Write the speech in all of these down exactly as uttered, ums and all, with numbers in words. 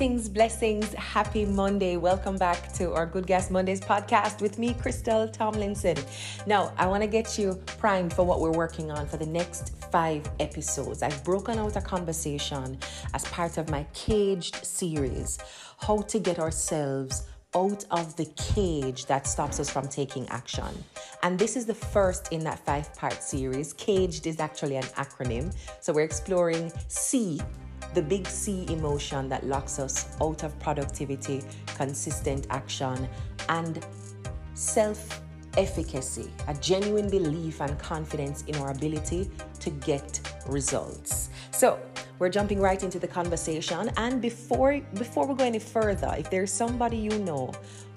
Things, blessings, happy Monday. Welcome back to our Good Gas Mondays podcast with me, Crystal Tomlinson. Now, I want to get you primed for what we're working on for the next five episodes. I've broken out a conversation as part of my Caged series, how to get ourselves out of the cage that stops us from taking action. And this is the first in that five-part series. Caged is actually an acronym. So we're exploring C, the big C emotion that locks us out of productivity, consistent action, and self-efficacy, a genuine belief and confidence in our ability to get results. So we're jumping right into the conversation. And before, before we go any further, if there's somebody you know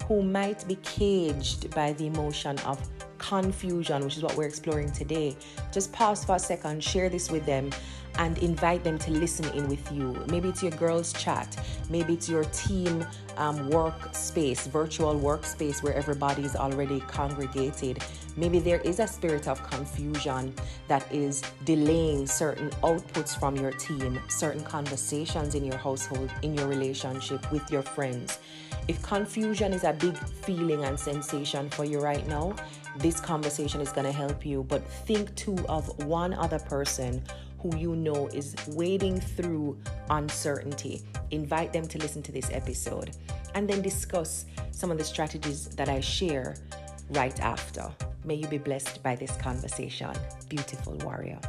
who might be caged by the emotion of confusion, which is what we're exploring today, just pause for a second, share this with them, and invite them to listen in with you. Maybe it's your girls' chat, maybe it's your team um, workspace, virtual workspace where everybody is already congregated. Maybe there is a spirit of confusion that is delaying certain outputs from your team, certain conversations in your household, in your relationship with your friends. If confusion is a big feeling and sensation for you right now, this conversation is going to help you. But think too of one other person who you know is wading through uncertainty. Invite them to listen to this episode and then discuss some of the strategies that I share right after. May you be blessed by this conversation, beautiful warrior.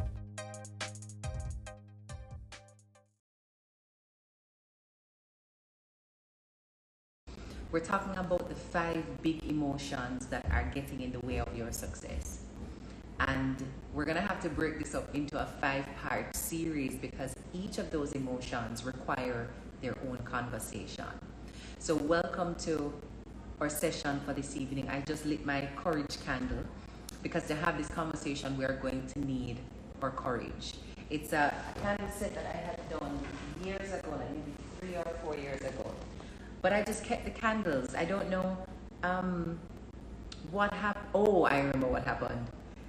We're talking about the five big emotions that are getting in the way of your success. And we're going to have to break this up into a five-part series because each of those emotions require their own conversation. So welcome to our session for this evening. I just lit my courage candle because to have this conversation, we are going to need our courage. It's a candle set that I had done years ago, like maybe three or four years ago. But I just kept the candles. I don't know um, what happened. Oh, I remember what happened.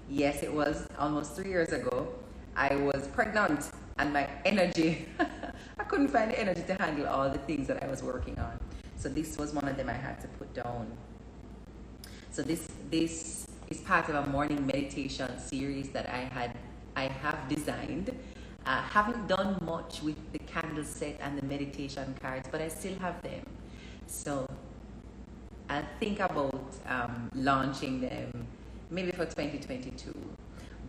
Yes, it was almost three years ago. I was pregnant and my energy, I couldn't find the energy to handle all the things that I was working on. So this was one of them I had to put down. So this this is part of a morning meditation series that I had, I have designed. I uh, haven't done much with the candle set and the meditation cards, but I still have them. So I think about um, launching them maybe for twenty twenty-two.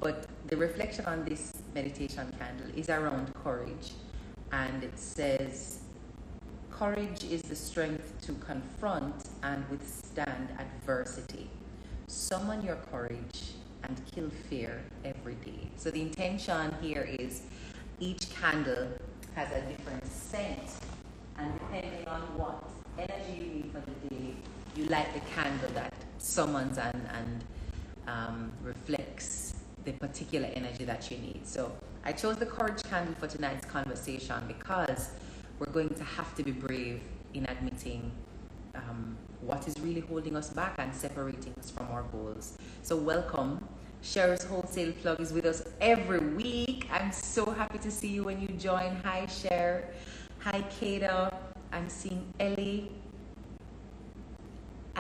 But the reflection on this meditation candle is around courage. And it says, courage is the strength to confront and withstand adversity. Summon your courage and kill fear every day. So the intention here is each candle has a different scent. And depending on what energy you need for the day, you light the candle that summons and, and Um, reflects the particular energy that you need. So I chose the courage candle for tonight's conversation because we're going to have to be brave in admitting um, what is really holding us back and separating us from our goals. So welcome. Cheryl's Wholesale Plug is with us every week. I'm so happy to see you when you join. Hi Cher. Hi Kada. I'm seeing Ellie,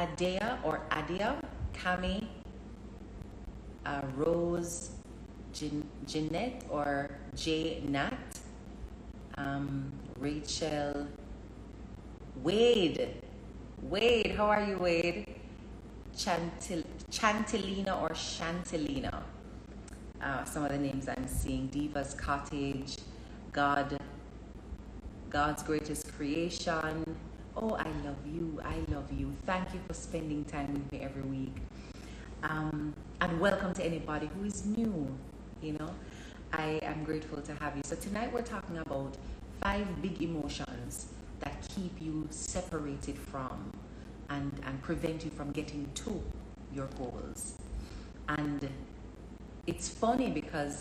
Adea or Adia, Cami, Uh, Rose, Jean- Jeanette or J Nat, um, Rachel, Wade, Wade, how are you, Wade? Chantil- Chantilina or Chantilina. Uh, some of the names I'm seeing: Diva's Cottage, God, God's Greatest Creation. Oh, I love you! I love you! Thank you for spending time with me every week. Um, and welcome to anybody who is new, you know. I am grateful to have you. So tonight we're talking about five big emotions that keep you separated from and, and prevent you from getting to your goals. And it's funny because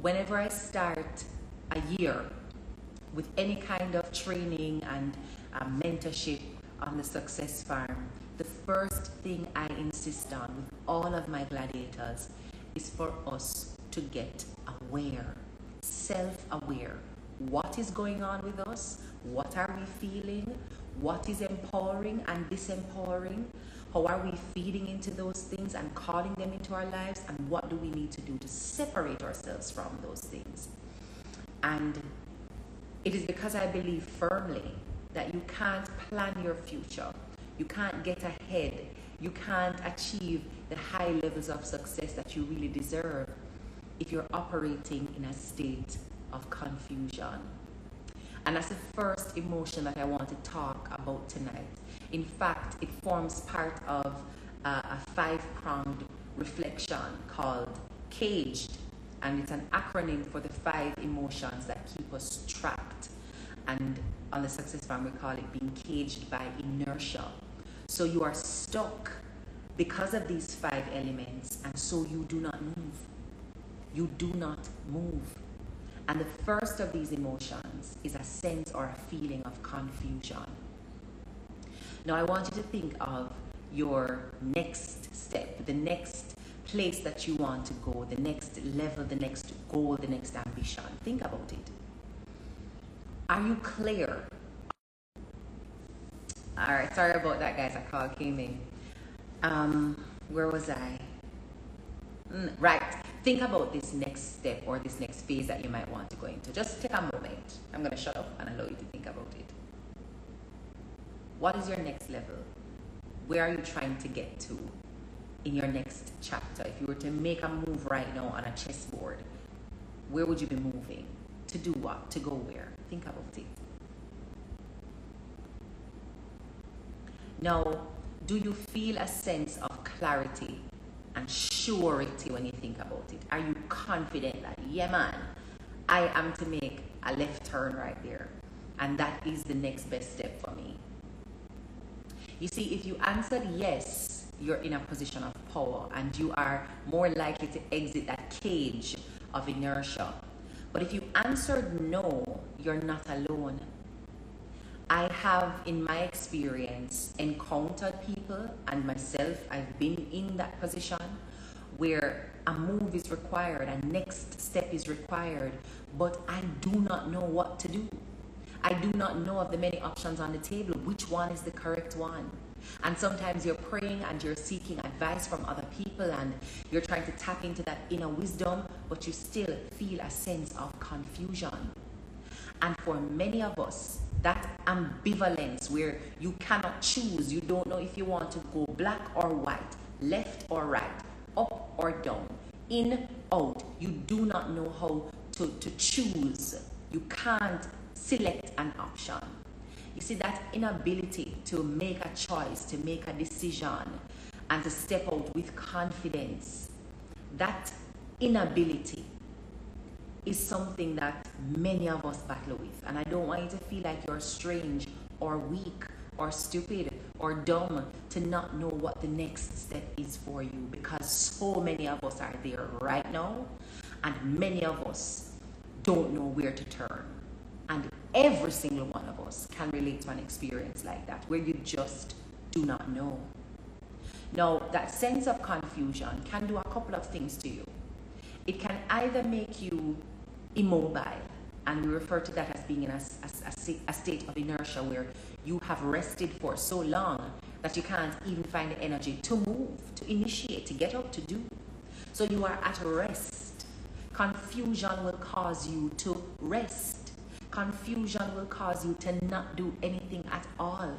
whenever I start a year with any kind of training and uh, mentorship on the Success Farm, the first thing I insist on with all of my gladiators is for us to get aware, self-aware. What is going on with us? What are we feeling? What is empowering and disempowering? How are we feeding into those things and calling them into our lives? And what do we need to do to separate ourselves from those things? And it is because I believe firmly that you can't plan your future. You can't get ahead. You can't achieve the high levels of success that you really deserve if you're operating in a state of confusion. And that's the first emotion that I want to talk about tonight. In fact, it forms part of a, a five-pronged reflection called Caged, and it's an acronym for the five emotions that keep us trapped. And on the Success Farm, we call it being caged by inertia. So you are stuck because of these five elements, and so you do not move. You do not move. And the first of these emotions is a sense or a feeling of confusion. Now I want you to think of your next step, the next place that you want to go, the next level, the next goal, the next ambition. Think about it. Are you clear? All right, sorry about that, guys. A call came in. Um, where was I? Mm, right. Think about this next step or this next phase that you might want to go into. Just take a moment. I'm going to shut up and allow you to think about it. What is your next level? Where are you trying to get to in your next chapter? If you were to make a move right now on a chessboard, where would you be moving? To do what? To go where? Think about it. Now, do you feel a sense of clarity and surety when you think about it? Are you confident that, yeah man, I am to make a left turn right there, and that is the next best step for me? You see, if you answered yes, you're in a position of power and you are more likely to exit that cage of inertia. But if you answered no, you're not alone. I have, in my experience, encountered people, and myself, I've been in that position where a move is required, a next step is required, but I do not know what to do. I do not know of the many options on the table, which one is the correct one. And sometimes you're praying and you're seeking advice from other people and you're trying to tap into that inner wisdom, but you still feel a sense of confusion. And for many of us, that ambivalence where you cannot choose, you don't know if you want to go black or white, left or right, up or down, in, out. You do not know how to, to choose. You can't select an option. You see, that inability to make a choice, to make a decision, and to step out with confidence, that inability is something that many of us battle with. And I don't want you to feel like you're strange or weak or stupid or dumb to not know what the next step is for you, because so many of us are there right now and many of us don't know where to turn. And every single one of us can relate to an experience like that where you just do not know. Now, that sense of confusion can do a couple of things to you. It can either make you immobile, and we refer to that as being in a, a, a state of inertia where you have rested for so long that you can't even find the energy to move, to initiate, to get up, to do. So you are at rest. Confusion will cause you to rest. Confusion will cause you to not do anything at all.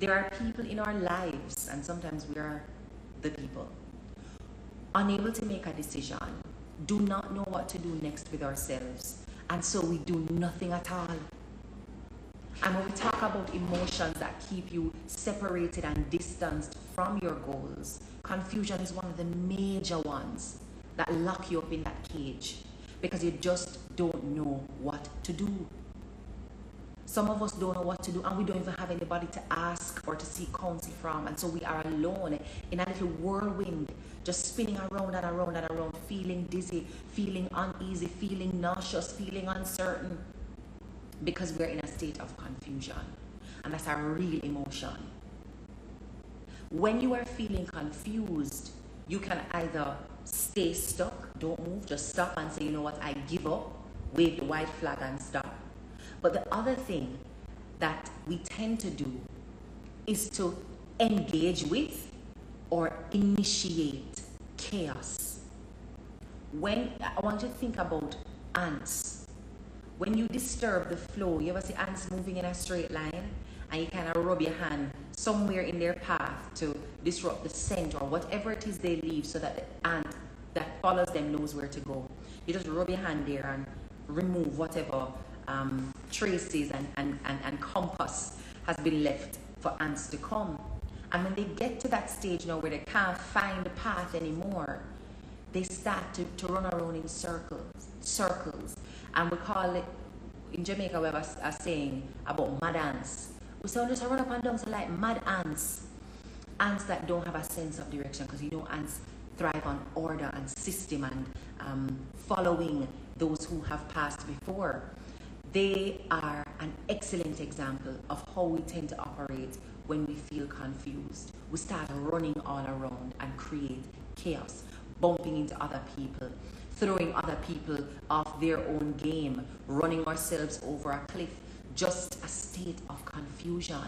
There are people in our lives, and sometimes we are the people, unable to make a decision, do not know what to do next with ourselves, and so we do nothing at all. And when we talk about emotions that keep you separated and distanced from your goals, confusion is one of the major ones that lock you up in that cage, because you just don't know what to do. Some of us don't know what to do, and we don't even have anybody to ask or to seek counsel from, and so we are alone in a little whirlwind, just spinning around and around and around, feeling dizzy, feeling uneasy, feeling nauseous, feeling uncertain, because we're in a state of confusion, and that's a real emotion. When you are feeling confused, you can either stay stuck, don't move, just stop and say, you know what, I give up, wave the white flag and stop. But the other thing that we tend to do is to engage with or initiate chaos. When I want you to think about ants, when you disturb the flow, you ever see ants moving in a straight line and you kind of rub your hand somewhere in their path to disrupt the scent or whatever it is they leave so that the ant that follows them knows where to go. You just rub your hand there and remove whatever um, traces and, and, and, and compass has been left for ants to come. And when they get to that stage now where they can't find the path anymore, they start to, to run around in circles, circles. And we call it, in Jamaica we have a, a saying about mad ants. We say, oh, just run up and down, so like mad ants. Ants that don't have a sense of direction, because you know ants thrive on order and system and um, following those who have passed before. They are an excellent example of how we tend to operate when we feel confused. We start running all around and create chaos, bumping into other people, throwing other people off their own game, running ourselves over a cliff, just a state of confusion,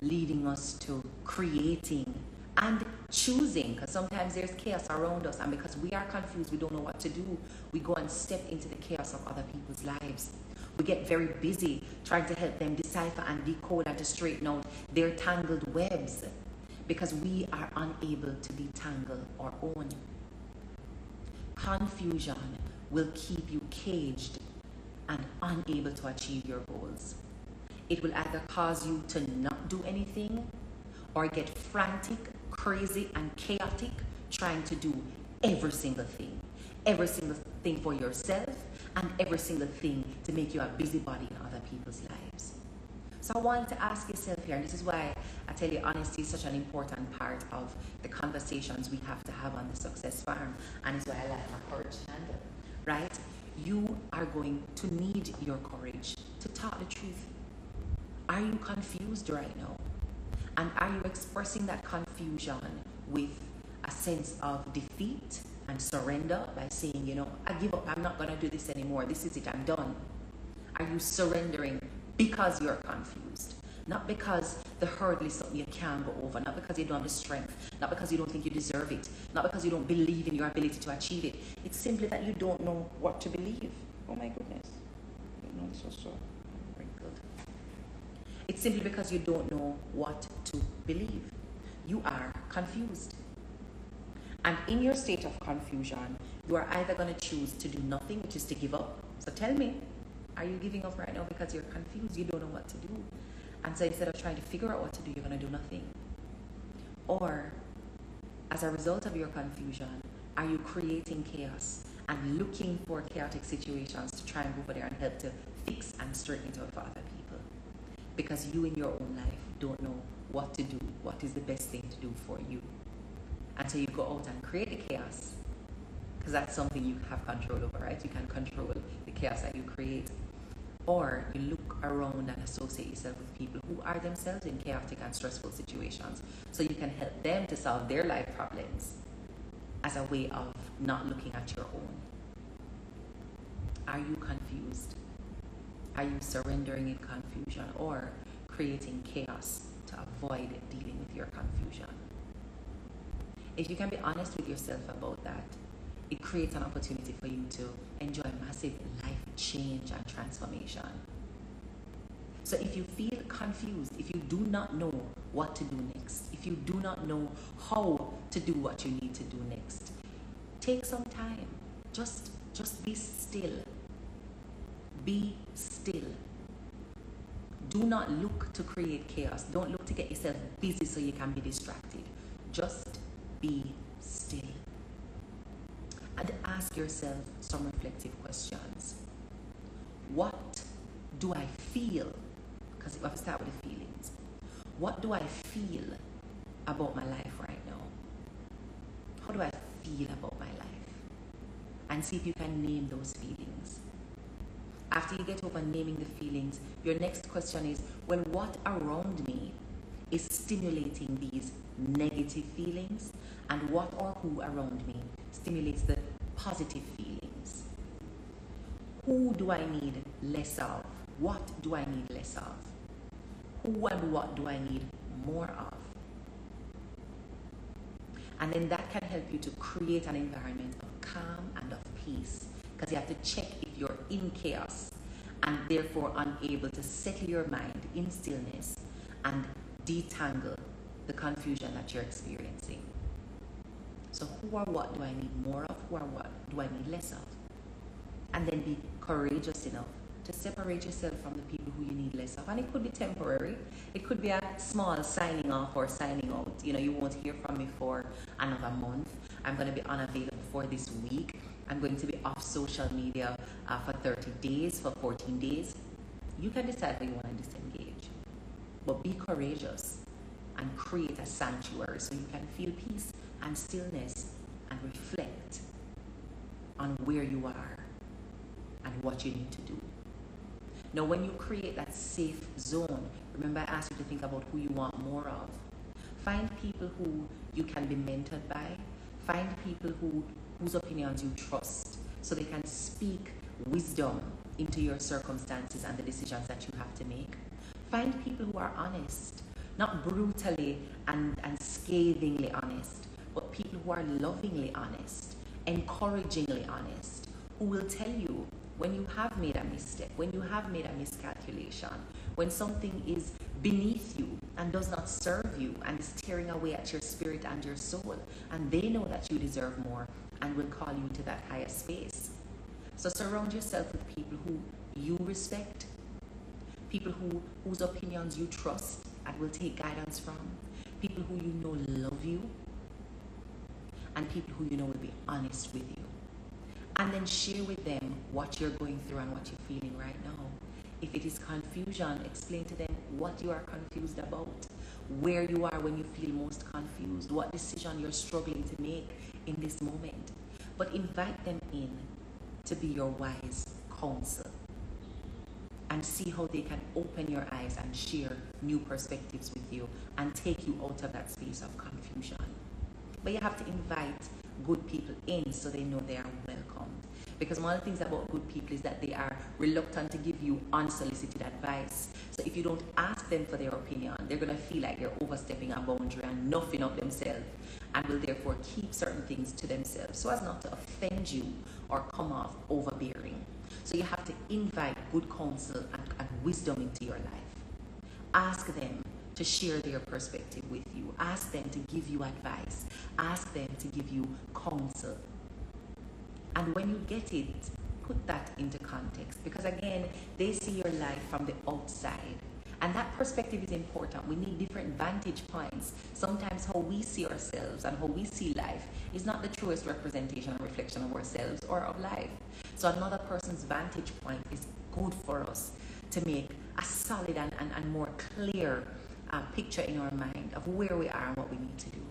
leading us to creating and choosing, because sometimes there's chaos around us, and because we are confused, we don't know what to do, we go and step into the chaos of other people's lives. We get very busy trying to help them decipher and decode and to straighten out their tangled webs, because we are unable to detangle our own. Confusion will keep you caged and unable to achieve your goals. It will either cause you to not do anything or get frantic, crazy, and chaotic trying to do every single thing. Every single thing for yourself and every single thing to make you a busybody in other people's lives. So I want to ask yourself here, and this is why I tell you honesty is such an important part of the conversations we have to have on the Success Farm, and it's why I like my courage handle, right? You are going to need your courage to talk the truth. Are you confused right now? And are you expressing that confusion with a sense of defeat and surrender by saying, you know, I give up, I'm not going to do this anymore, this is it, I'm done? Are you surrendering because you're confused? Not because the hurdle is something you can go over, not because you don't have the strength, not because you don't think you deserve it, not because you don't believe in your ability to achieve it. It's simply that you don't know what to believe. Oh my goodness. No, this was so wrinkled. It's simply because you don't know what to believe. You are confused. And in your state of confusion, you are either going to choose to do nothing, which is to give up. So tell me, are you giving up right now because you're confused? You don't know what to do. And so instead of trying to figure out what to do, you're going to do nothing. Or, as a result of your confusion, are you creating chaos and looking for chaotic situations to try and go over there and help to fix and straighten it out for other people? Because you in your own life don't know what to do, what is the best thing to do for you. And so you go out and create the chaos, because that's something you have control over, right? You can control the chaos that you create. Or you look around and associate yourself with people who are themselves in chaotic and stressful situations, so you can help them to solve their life problems as a way of not looking at your own. Are you confused? Are you surrendering in confusion or creating chaos to avoid dealing with your confusion? If you can be honest with yourself about that, it creates an opportunity for you to enjoy massive life change and transformation. So if you feel confused, if you do not know what to do next, if you do not know how to do what you need to do next, take some time. Just, just be still. Be still. Do not look to create chaos. Don't look to get yourself busy so you can be distracted. Just be still. And ask yourself some reflective questions. What do I feel? Because we have to start with the feelings. What do I feel about my life right now? How do I feel about my life? And see if you can name those feelings. After you get over naming the feelings, your next question is, well, what around me is stimulating these negative feelings, and what or who around me stimulates the positive feelings? Who do I need less of? What do I need less of? who and what do I need more of? And then that can help you to create an environment of calm and of peace, because you have to check if you're in chaos and therefore unable to settle your mind in stillness and detangle the confusion that you're experiencing. So who or what do I need more of? Who or what do I need less of? And then be courageous enough to separate yourself from the people who you need less of. And it could be temporary. It could be a small signing off or signing out. You know, you won't hear from me for another month. I'm going to be unavailable for this week. I'm going to be off social media uh, for thirty days, for fourteen days. You can decide where you want to disengage. But be courageous and create a sanctuary so you can feel peace and stillness and reflect on where you are and what you need to do. Now, when you create that safe zone, remember I asked you to think about who you want more of. Find people who you can be mentored by. Find people who, whose opinions you trust, so they can speak wisdom into your circumstances and the decisions that you have to make. Find people who are honest, not brutally and, and scathingly honest, but people who are lovingly honest, encouragingly honest, who will tell you when you have made a mistake, when you have made a miscalculation, when something is beneath you and does not serve you and is tearing away at your spirit and your soul, and they know that you deserve more and will call you to that higher space. So surround yourself with people who you respect, people who, whose opinions you trust and will take guidance from, people who you know love you, and people who you know will be honest with you. And then share with them what you're going through and what you're feeling right now. If it is confusion, explain to them what you are confused about, where you are when you feel most confused, what decision you're struggling to make in this moment. But invite them in to be your wise counsel and see how they can open your eyes and share new perspectives with you and take you out of that space of confusion. But you have to invite good people in so they know they are welcomed. Because one of the things about good people is that they are reluctant to give you unsolicited advice. So if you don't ask them for their opinion, they're going to feel like they're overstepping a boundary and nothing of themselves, and will therefore keep certain things to themselves so as not to offend you or come off overbearing. So you have to invite good counsel and, and wisdom into your life. Ask them to share their perspective with you. Ask them to give you advice. Ask them to give you counsel. And when you get it, put that into context, because again, they see your life from the outside. And that perspective is important. We need different vantage points. Sometimes how we see ourselves and how we see life is not the truest representation and reflection of ourselves or of life. So another person's vantage point is good for us to make a solid and, and, and more clear Uh, picture in our mind of where we are and what we need to do.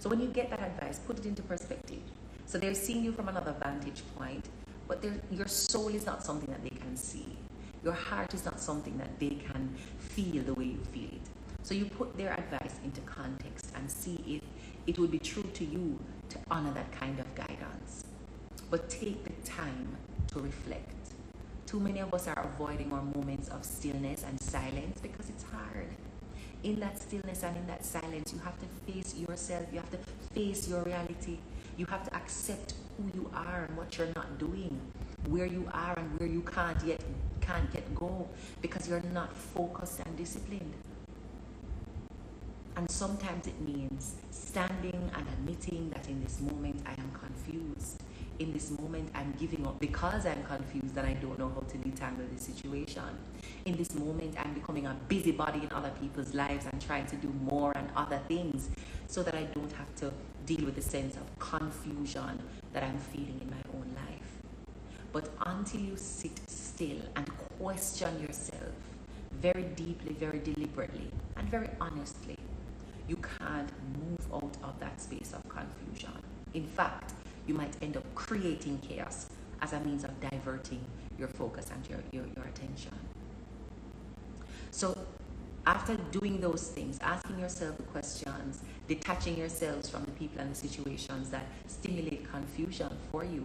So when you get that advice, put it into perspective. So they're seeing you from another vantage point, but your soul is not something that they can see. Your heart is not something that they can feel the way you feel it. So you put their advice into context and see if it would be true to you to honor that kind of guidance. But take the time to reflect. Too many of us are avoiding our moments of stillness and silence because it's hard. In that stillness and in that silence, you have to face yourself, you have to face your reality, you have to accept who you are and what you're not doing, where you are and where you can't yet can't yet go, because you're not focused and disciplined. And sometimes it means standing and admitting that in this moment I am confused. In this moment I'm giving up because I'm confused and I don't know how to detangle the situation. In this moment I'm becoming a busybody in other people's lives and trying to do more and other things so that I don't have to deal with the sense of confusion that I'm feeling in my own life. But until you sit still and question yourself very deeply, very deliberately, and very honestly, you can't move out of that space of confusion. In fact, you might end up creating chaos as a means of diverting your focus and your, your, your attention. So after doing those things, asking yourself the questions, detaching yourselves from the people and the situations that stimulate confusion for you,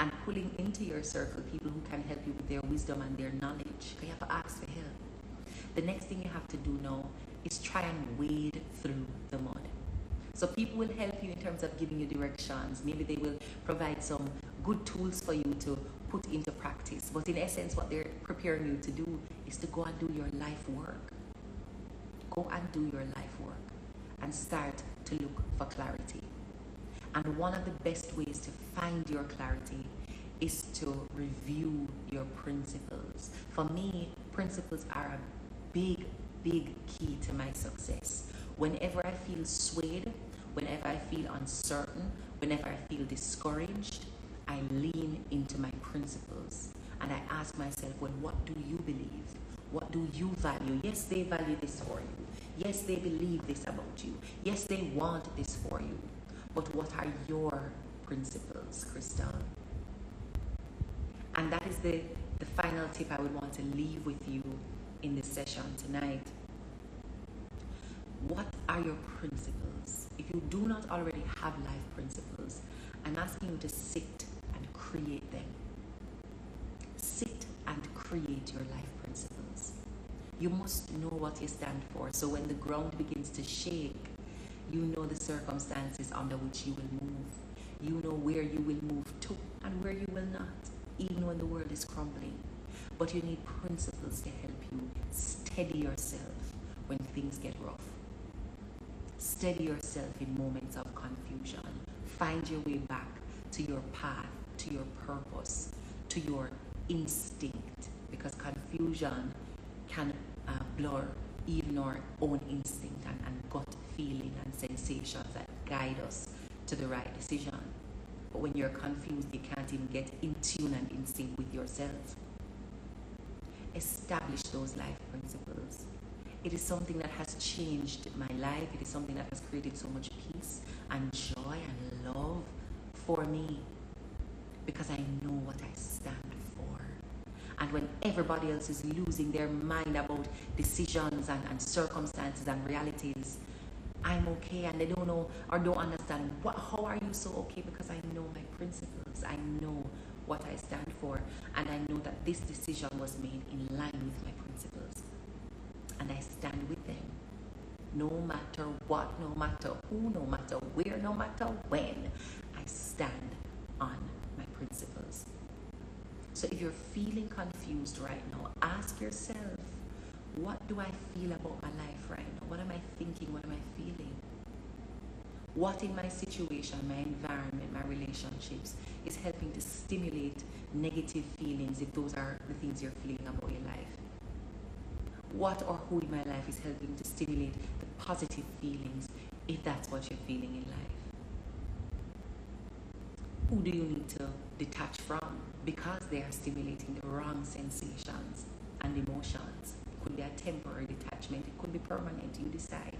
and pulling into your circle people who can help you with their wisdom and their knowledge, you have to ask for help. the next thing you have to do now is try and wade through the mud. So people will help you in terms of giving you directions. Maybe they will provide some good tools for you to put into practice. But in essence, what they're preparing you to do is to go and do your life work. Go and do your life work and start to look for clarity. And one of the best ways to find your clarity is to review your principles. For me, principles are a big, big key to my success. Whenever I feel swayed, whenever I feel uncertain, whenever I feel discouraged, I lean into my principles and I ask myself, well, what do you believe? What do you value? Yes, they value this for you. Yes, they believe this about you. Yes, they want this for you. But what are your principles, Crystal? And that is the, the final tip I would want to leave with you in this session tonight. What are your principles? If you do not already have life principles, I'm asking you to sit and create them. Sit and create your life principles. You must know what you stand for, so when the ground begins to shake, you know the circumstances under which you will move. You know where you will move to and where you will not, even when the world is crumbling. But you need principles to help you steady yourself when things get rough. Steady yourself in moments of confusion. Find your way back to your path, to your purpose, to your instinct, because confusion can uh, blur even our own instinct and, and gut feeling and sensations that guide us to the right decision. But when you're confused, you can't even get in tune and in sync with yourself. Establish those life principles. It is something that has changed my life. It is something that has created so much peace and joy and love for me, because I know what I stand for. And when everybody else is losing their mind about decisions and, and circumstances and realities, I'm okay, and they don't know or don't understand, what, how are you so okay? Because I know my principles. I know what I stand for, and I know that this decision was made in line with my principles. And I stand with them, no matter what, no matter who, no matter where, no matter when. I stand on my principles. So if you're feeling confused right now, ask yourself, what do I feel about my life right now? What am I thinking? What am I feeling? What in my situation, my environment, my relationships is helping to stimulate negative feelings, if those are the things you're feeling about your life? What or who in my life is helping to stimulate the positive feelings, if that's what you're feeling in life? Who do you need to detach from because they are stimulating the wrong sensations and emotions? It could be a temporary detachment, it could be permanent, you decide.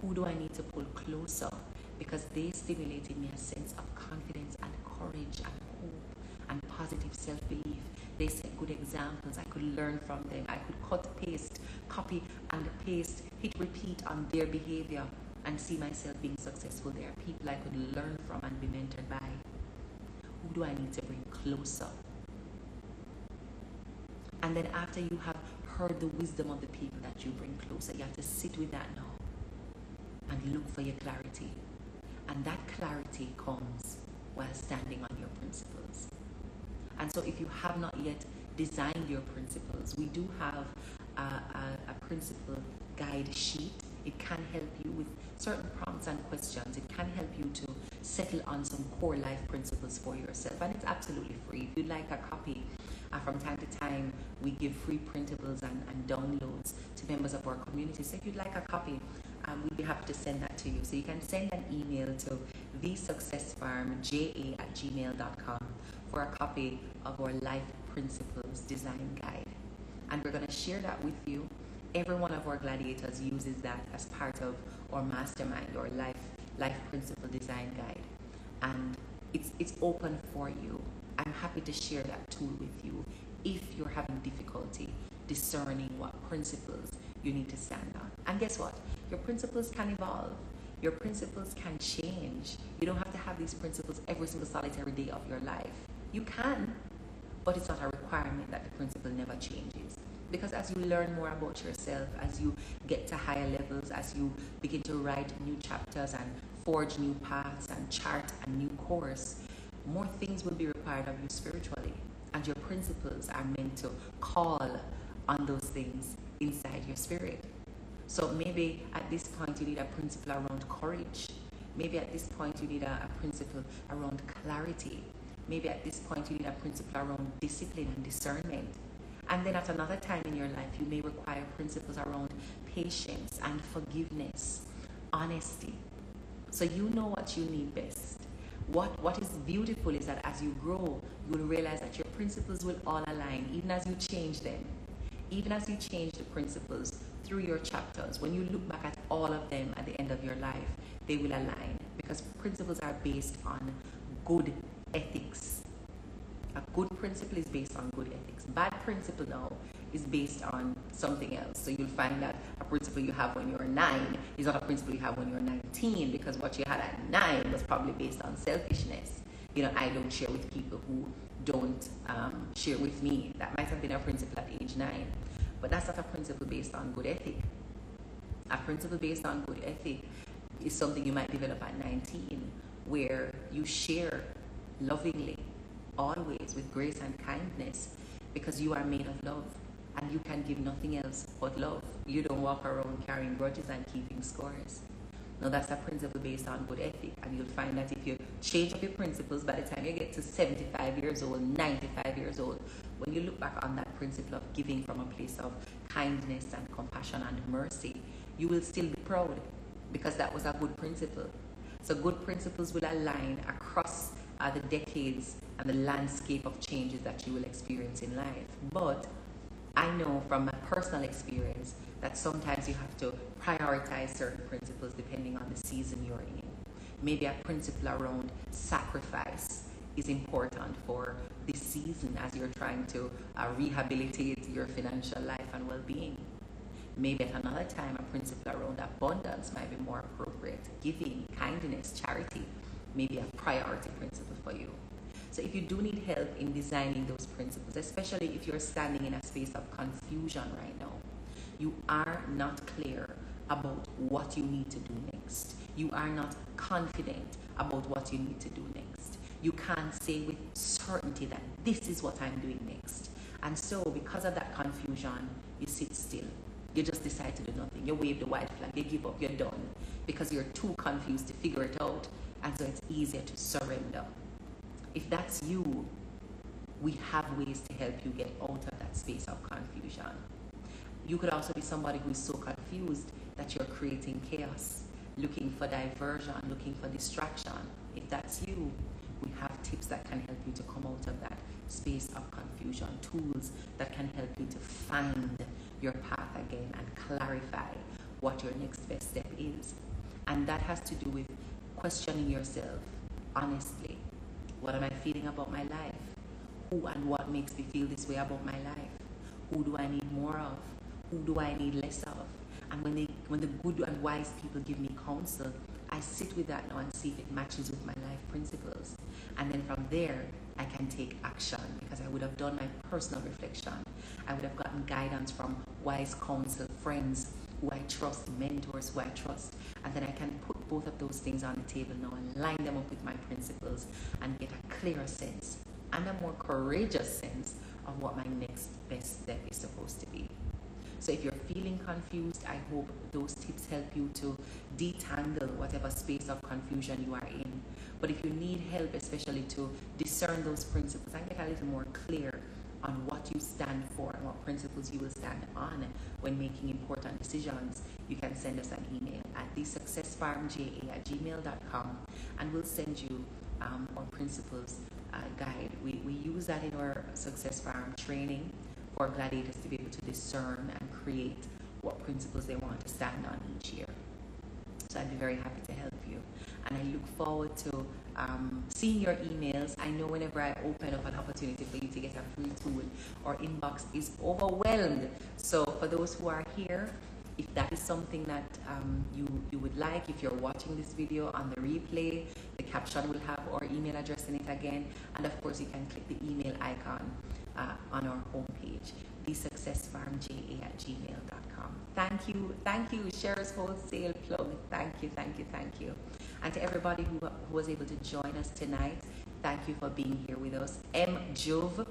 Who do I need to pull closer because they stimulated me a sense of confidence and courage and hope and positive self-belief? They set good examples. I could learn from them. I could cut, paste, copy and paste, hit repeat on their behavior and see myself being successful. There are people I could learn from and be mentored by. Who do I need to bring closer? And then after you have heard the wisdom of the people that you bring closer, you have to sit with that now and look for your clarity. And that clarity comes while standing on your principles. And so if you have not yet designed your principles, we do have a, a, a principle guide sheet. It can help you with certain prompts and questions. It can help you to settle on some core life principles for yourself, and it's absolutely free. If you like a copy, uh, from time to time we give free printables and, and downloads to members of our community. So if you'd like a copy, Um, we'd be happy to send that to you. So you can send an email to the success farm ja at gmail dot com for a copy of our Life Principles Design Guide. And we're going to share that with you. Every one of our gladiators uses that as part of our mastermind or life, life Principle Design Guide. And it's, it's open for you. I'm happy to share that tool with you if you're having difficulty discerning what principles you need to stand on. And guess what? Your principles can evolve. Your principles can change. You don't have to have these principles every single solitary day of your life. You can, but it's not a requirement that the principle never changes. Because as you learn more about yourself, as you get to higher levels, as you begin to write new chapters and forge new paths and chart a new course, more things will be required of you spiritually. And your principles are meant to call on those things inside your spirit. So maybe at this point you need a principle around courage. Maybe at this point you need a, a principle around clarity. Maybe at this point you need a principle around discipline and discernment. And then at another time in your life, you may require principles around patience and forgiveness, honesty. So you know what you need best. What, what is beautiful is that as you grow, you'll realize that your principles will all align, even as you change them. Even as you change the principles through your chapters, when you look back at all of them at the end of your life, they will align, because principles are based on good ethics. A good principle is based on good ethics. Bad principle now is based on something else. So you'll find that a principle you have when you're nine is not a principle you have when you're nineteen, because what you had at nine was probably based on selfishness. You know, I don't share with people who don't um, share with me. That might have been a principle at age nine, but that's not a principle based on good ethic. A principle based on good ethic is something you might develop at nineteen, where you share lovingly, always with grace and kindness, because you are made of love and you can give nothing else but love. You don't walk around carrying grudges and keeping scores. Now that's a principle based on good ethic, and you'll find that if you change up your principles, by the time you get to seventy-five years old, ninety-five years old, when you look back on that principle of giving from a place of kindness and compassion and mercy, you will still be proud, because that was a good principle. So good principles will align across uh, the decades and the landscape of changes that you will experience in life. But I know from my personal experience that sometimes you have to prioritize certain principles depending on the season you're in. Maybe a principle around sacrifice is important for this season as you're trying to uh, rehabilitate your financial life and well-being. Maybe at another time, a principle around abundance might be more appropriate. Giving, kindness, charity may be a priority principle for you. So if you do need help in designing those principles, especially if you're standing in a space of confusion right now, you are not clear about what you need to do next. You are not confident about what you need to do next. You can't say with certainty that this is what I'm doing next. And so because of that confusion, you sit still. You just decide to do nothing. You wave the white flag, you give up, you're done, because you're too confused to figure it out, and so it's easier to surrender. If that's you, we have ways to help you get out of that space of confusion. You could also be somebody who is so confused that you're creating chaos, looking for diversion, looking for distraction. If that's you, we have tips that can help you to come out of that space of confusion, tools that can help you to find your path again and clarify what your next best step is. And that has to do with questioning yourself honestly. What am I feeling about my life? Who and what makes me feel this way about my life? Who do I need more of? Who do I need less of? And when, they, when the good and wise people give me counsel, I sit with that now and see if it matches with my life principles. And then from there, I can take action, because I would have done my personal reflection. I would have gotten guidance from wise counsel, friends who I trust, mentors who I trust. And then I can put both of those things on the table now and line them up with my principles and get a clearer sense and a more courageous sense of what my next best step is supposed to be. So if you're feeling confused, I hope those tips help you to detangle whatever space of confusion you are in. But if you need help, especially to discern those principles and get a little more clear on what you stand for and what principles you will stand on when making important decisions, you can send us an email at the success farm j a at gmail dot com, and we'll send you um, our principles uh, guide. We, we use that in our Success Farm training for gladiators to be able to discern and create what principles they want to stand on each year. So I'd be very happy to help you. And I look forward to um, seeing your emails. I know whenever I open up an opportunity for you to get a free tool, our inbox is overwhelmed. So for those who are here, if that is something that um, you, you would like, if you're watching this video on the replay, the caption will have our email address in it again. And of course, you can click the email icon Uh, on our homepage. the success farm ja at gmail dot com. Thank you, thank you, Sher's Wholesale Plug. Thank you, thank you, thank you. And to everybody who was able to join us tonight, thank you for being here with us. M. Jove,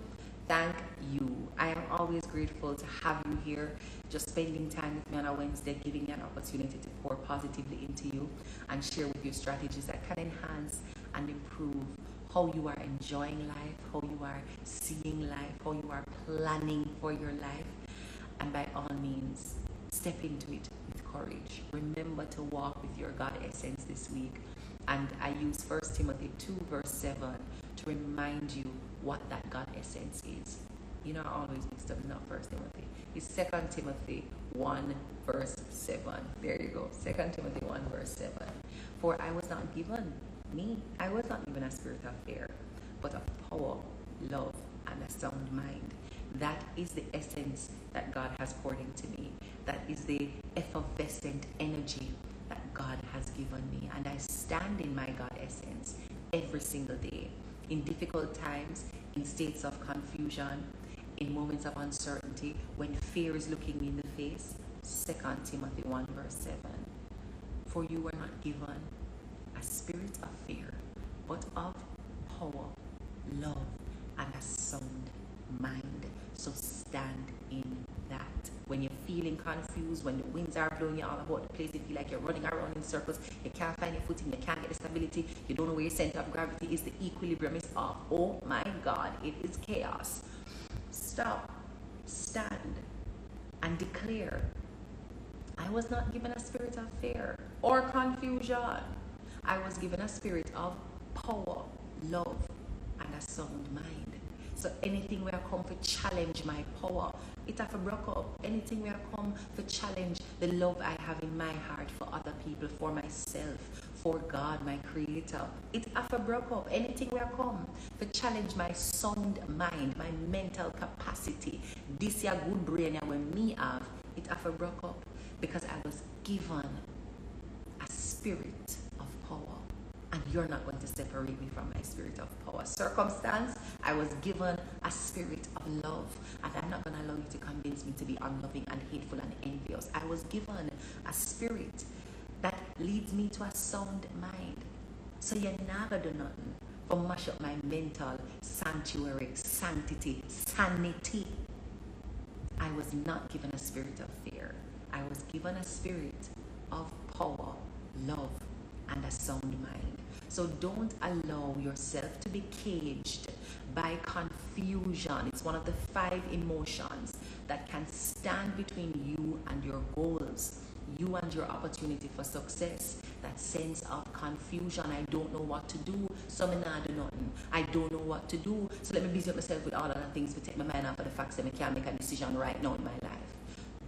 thank you. I am always grateful to have you here, just spending time with me on a Wednesday, giving me an opportunity to pour positively into you and share with you strategies that can enhance and improve how you are enjoying life, how you are seeing life, how you are planning for your life. And by all means, step into it with courage. Remember to walk with your God essence this week. And I use First Timothy two verse seven to remind you what that God essence is. You know, I always mixed up, not First Timothy. It's Second Timothy one verse seven. There you go, Second Timothy one verse seven. For I was not given, me, I was not given a spirit of fear, but of power, love, and a sound mind. That is the essence that God has poured into me. That is the effervescent energy that God has given me. And I stand in my God essence every single day. In difficult times, in states of confusion, in moments of uncertainty, when fear is looking me in the face, Second Timothy one verse seven. For you were not given a spirit of fear, but of power, love, and a sound mind. So stand in that. When you're feeling confused, when the winds are blowing you all about the place, you feel like you're running around in circles, you can't find your footing, you can't get the stability, you don't know where your center of gravity is, the equilibrium is off. Oh my God, it is chaos. Stop, stand, and declare, I was not given a spirit of fear or confusion. I was given a spirit of power, love, and a sound mind. So anything where I come to challenge my power, it have to broke up. Anything where I come to challenge the love I have in my heart for other people, for myself, for God, my creator, it have to broke up. Anything where I come to challenge my sound mind, my mental capacity, this your good brain where me have, it have to broke up, because I was given a spirit of power. And you're not going to separate me from my spirit of power. Circumstance, I was given a spirit of love. And I'm not going to allow you to convince me to be unloving and hateful and envious. I was given a spirit that leads me to a sound mind. So you're not going to do nothing for mash up my mental sanctuary, sanctity, sanity. I was not given a spirit of fear. I was given a spirit of power, love, and a sound mind. So don't allow yourself to be caged by confusion. It's one of the five emotions that can stand between you and your goals, you and your opportunity for success. That sense of confusion, I don't know what to do, so I'm not doing nothing. I don't know what to do, so let me busy myself with all other things to take my mind off of the fact that I can't make a decision right now in my life.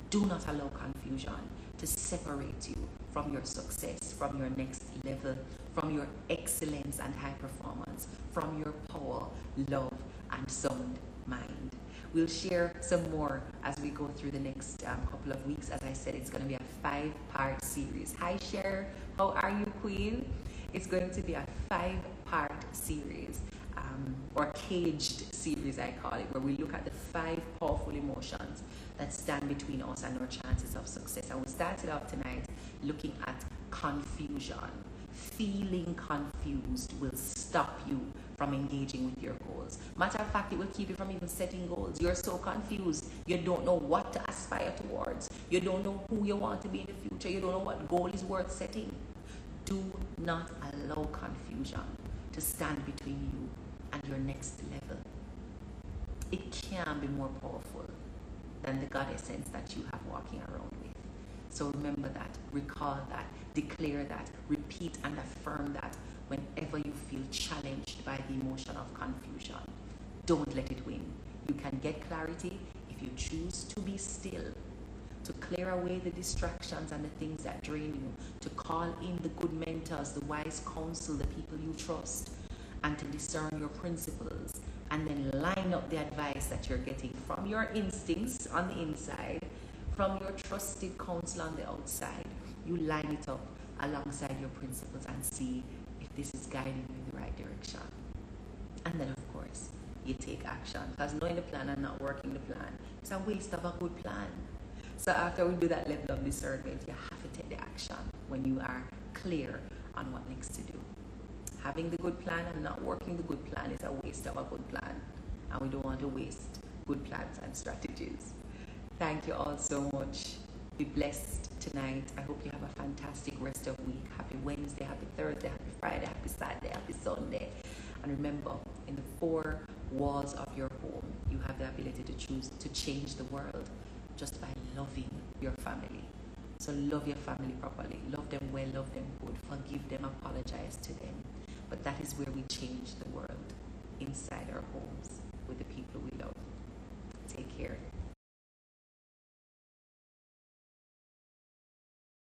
Do not allow confusion to separate you from your success, from your next level, from your excellence and high performance, from your power, love, and sound mind. We'll share some more as we go through the next um, couple of weeks. As I said, it's going to be a five-part series. Hi, Cher. How are you, Queen? It's going to be a five-part series, um, or caged series, I call it, where we look at the five powerful emotions that stand between us and our chances of success. And we started off tonight looking at confusion. Feeling confused will stop you from engaging with your goals. Matter of fact, it will keep you from even setting goals. You're so confused. You don't know what to aspire towards. You don't know who you want to be in the future. You don't know what goal is worth setting. Do not allow confusion to stand between you and your next level. It can be more powerful than the God essence that you have walking around with. So remember that, recall that, declare that, repeat and affirm that whenever you feel challenged by the emotion of confusion. Don't let it win. You can get clarity if you choose to be still, to clear away the distractions and the things that drain you, to call in the good mentors, the wise counsel, the people you trust, and to discern your principles, and then line up the advice that you're getting from your instincts on the inside, from your trusted counsel on the outside. You line it up alongside your principles and see if this is guiding you in the right direction. And then, of course, you take action. Because knowing the plan and not working the plan is a waste of a good plan. So after we do that level of discernment, you have to take the action when you are clear on what next to do. Having the good plan and not working the good plan is a waste of a good plan. And we don't want to waste good plans and strategies. Thank you all so much. Be blessed tonight. I hope you have a fantastic rest of the week. Happy Wednesday, happy Thursday, happy Friday, happy Saturday, happy Sunday. And remember, in the four walls of your home, you have the ability to choose to change the world just by loving your family. So love your family properly. Love them well, love them good. Forgive them, apologize to them. But that is where we change the world, inside our homes, with the people we love. Take care.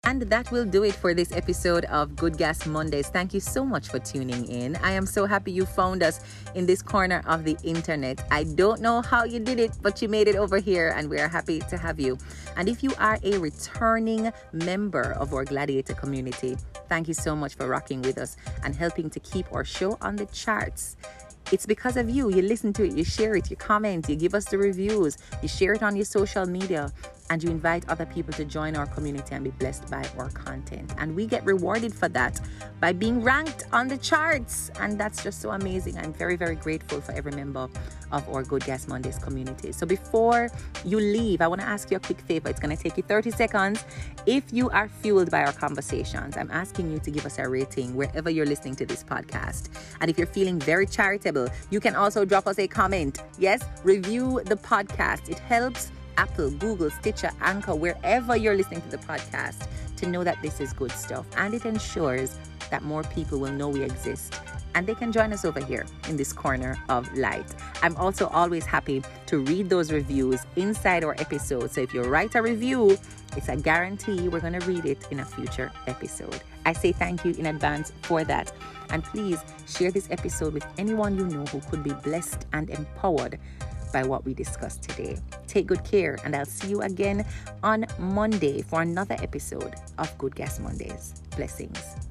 And that will do it for this episode of Good Gas Mondays. Thank you so much for tuning in. I am so happy you found us in this corner of the internet. I don't know how you did it, but you made it over here, and we are happy to have you. And if you are a returning member of our Gladiator community, thank you so much for rocking with us and helping to keep our show on the charts. It's because of you. You listen to it, you share it, you comment, you give us the reviews, you share it on your social media, and you invite other people to join our community and be blessed by our content. And we get rewarded for that by being ranked on the charts. And that's just so amazing. I'm very, very grateful for every member of our Good Gas Mondays community. So before you leave, I want to ask you a quick favor. It's going to take you thirty seconds. If you are fueled by our conversations, I'm asking you to give us a rating wherever you're listening to this podcast. And if you're feeling very charitable, you can also drop us a comment. Yes, review the podcast. It helps Apple, Google, Stitcher, Anchor, wherever you're listening to the podcast, to know that this is good stuff. And it ensures that more people will know we exist, and they can join us over here in this corner of light. I'm also always happy to read those reviews inside our episodes. So if you write a review, it's a guarantee we're going to read it in a future episode. I say thank you in advance for that. And please share this episode with anyone you know who could be blessed and empowered by what we discussed today. Take good care, and I'll see you again on Monday for another episode of Good Gas Mondays. Blessings.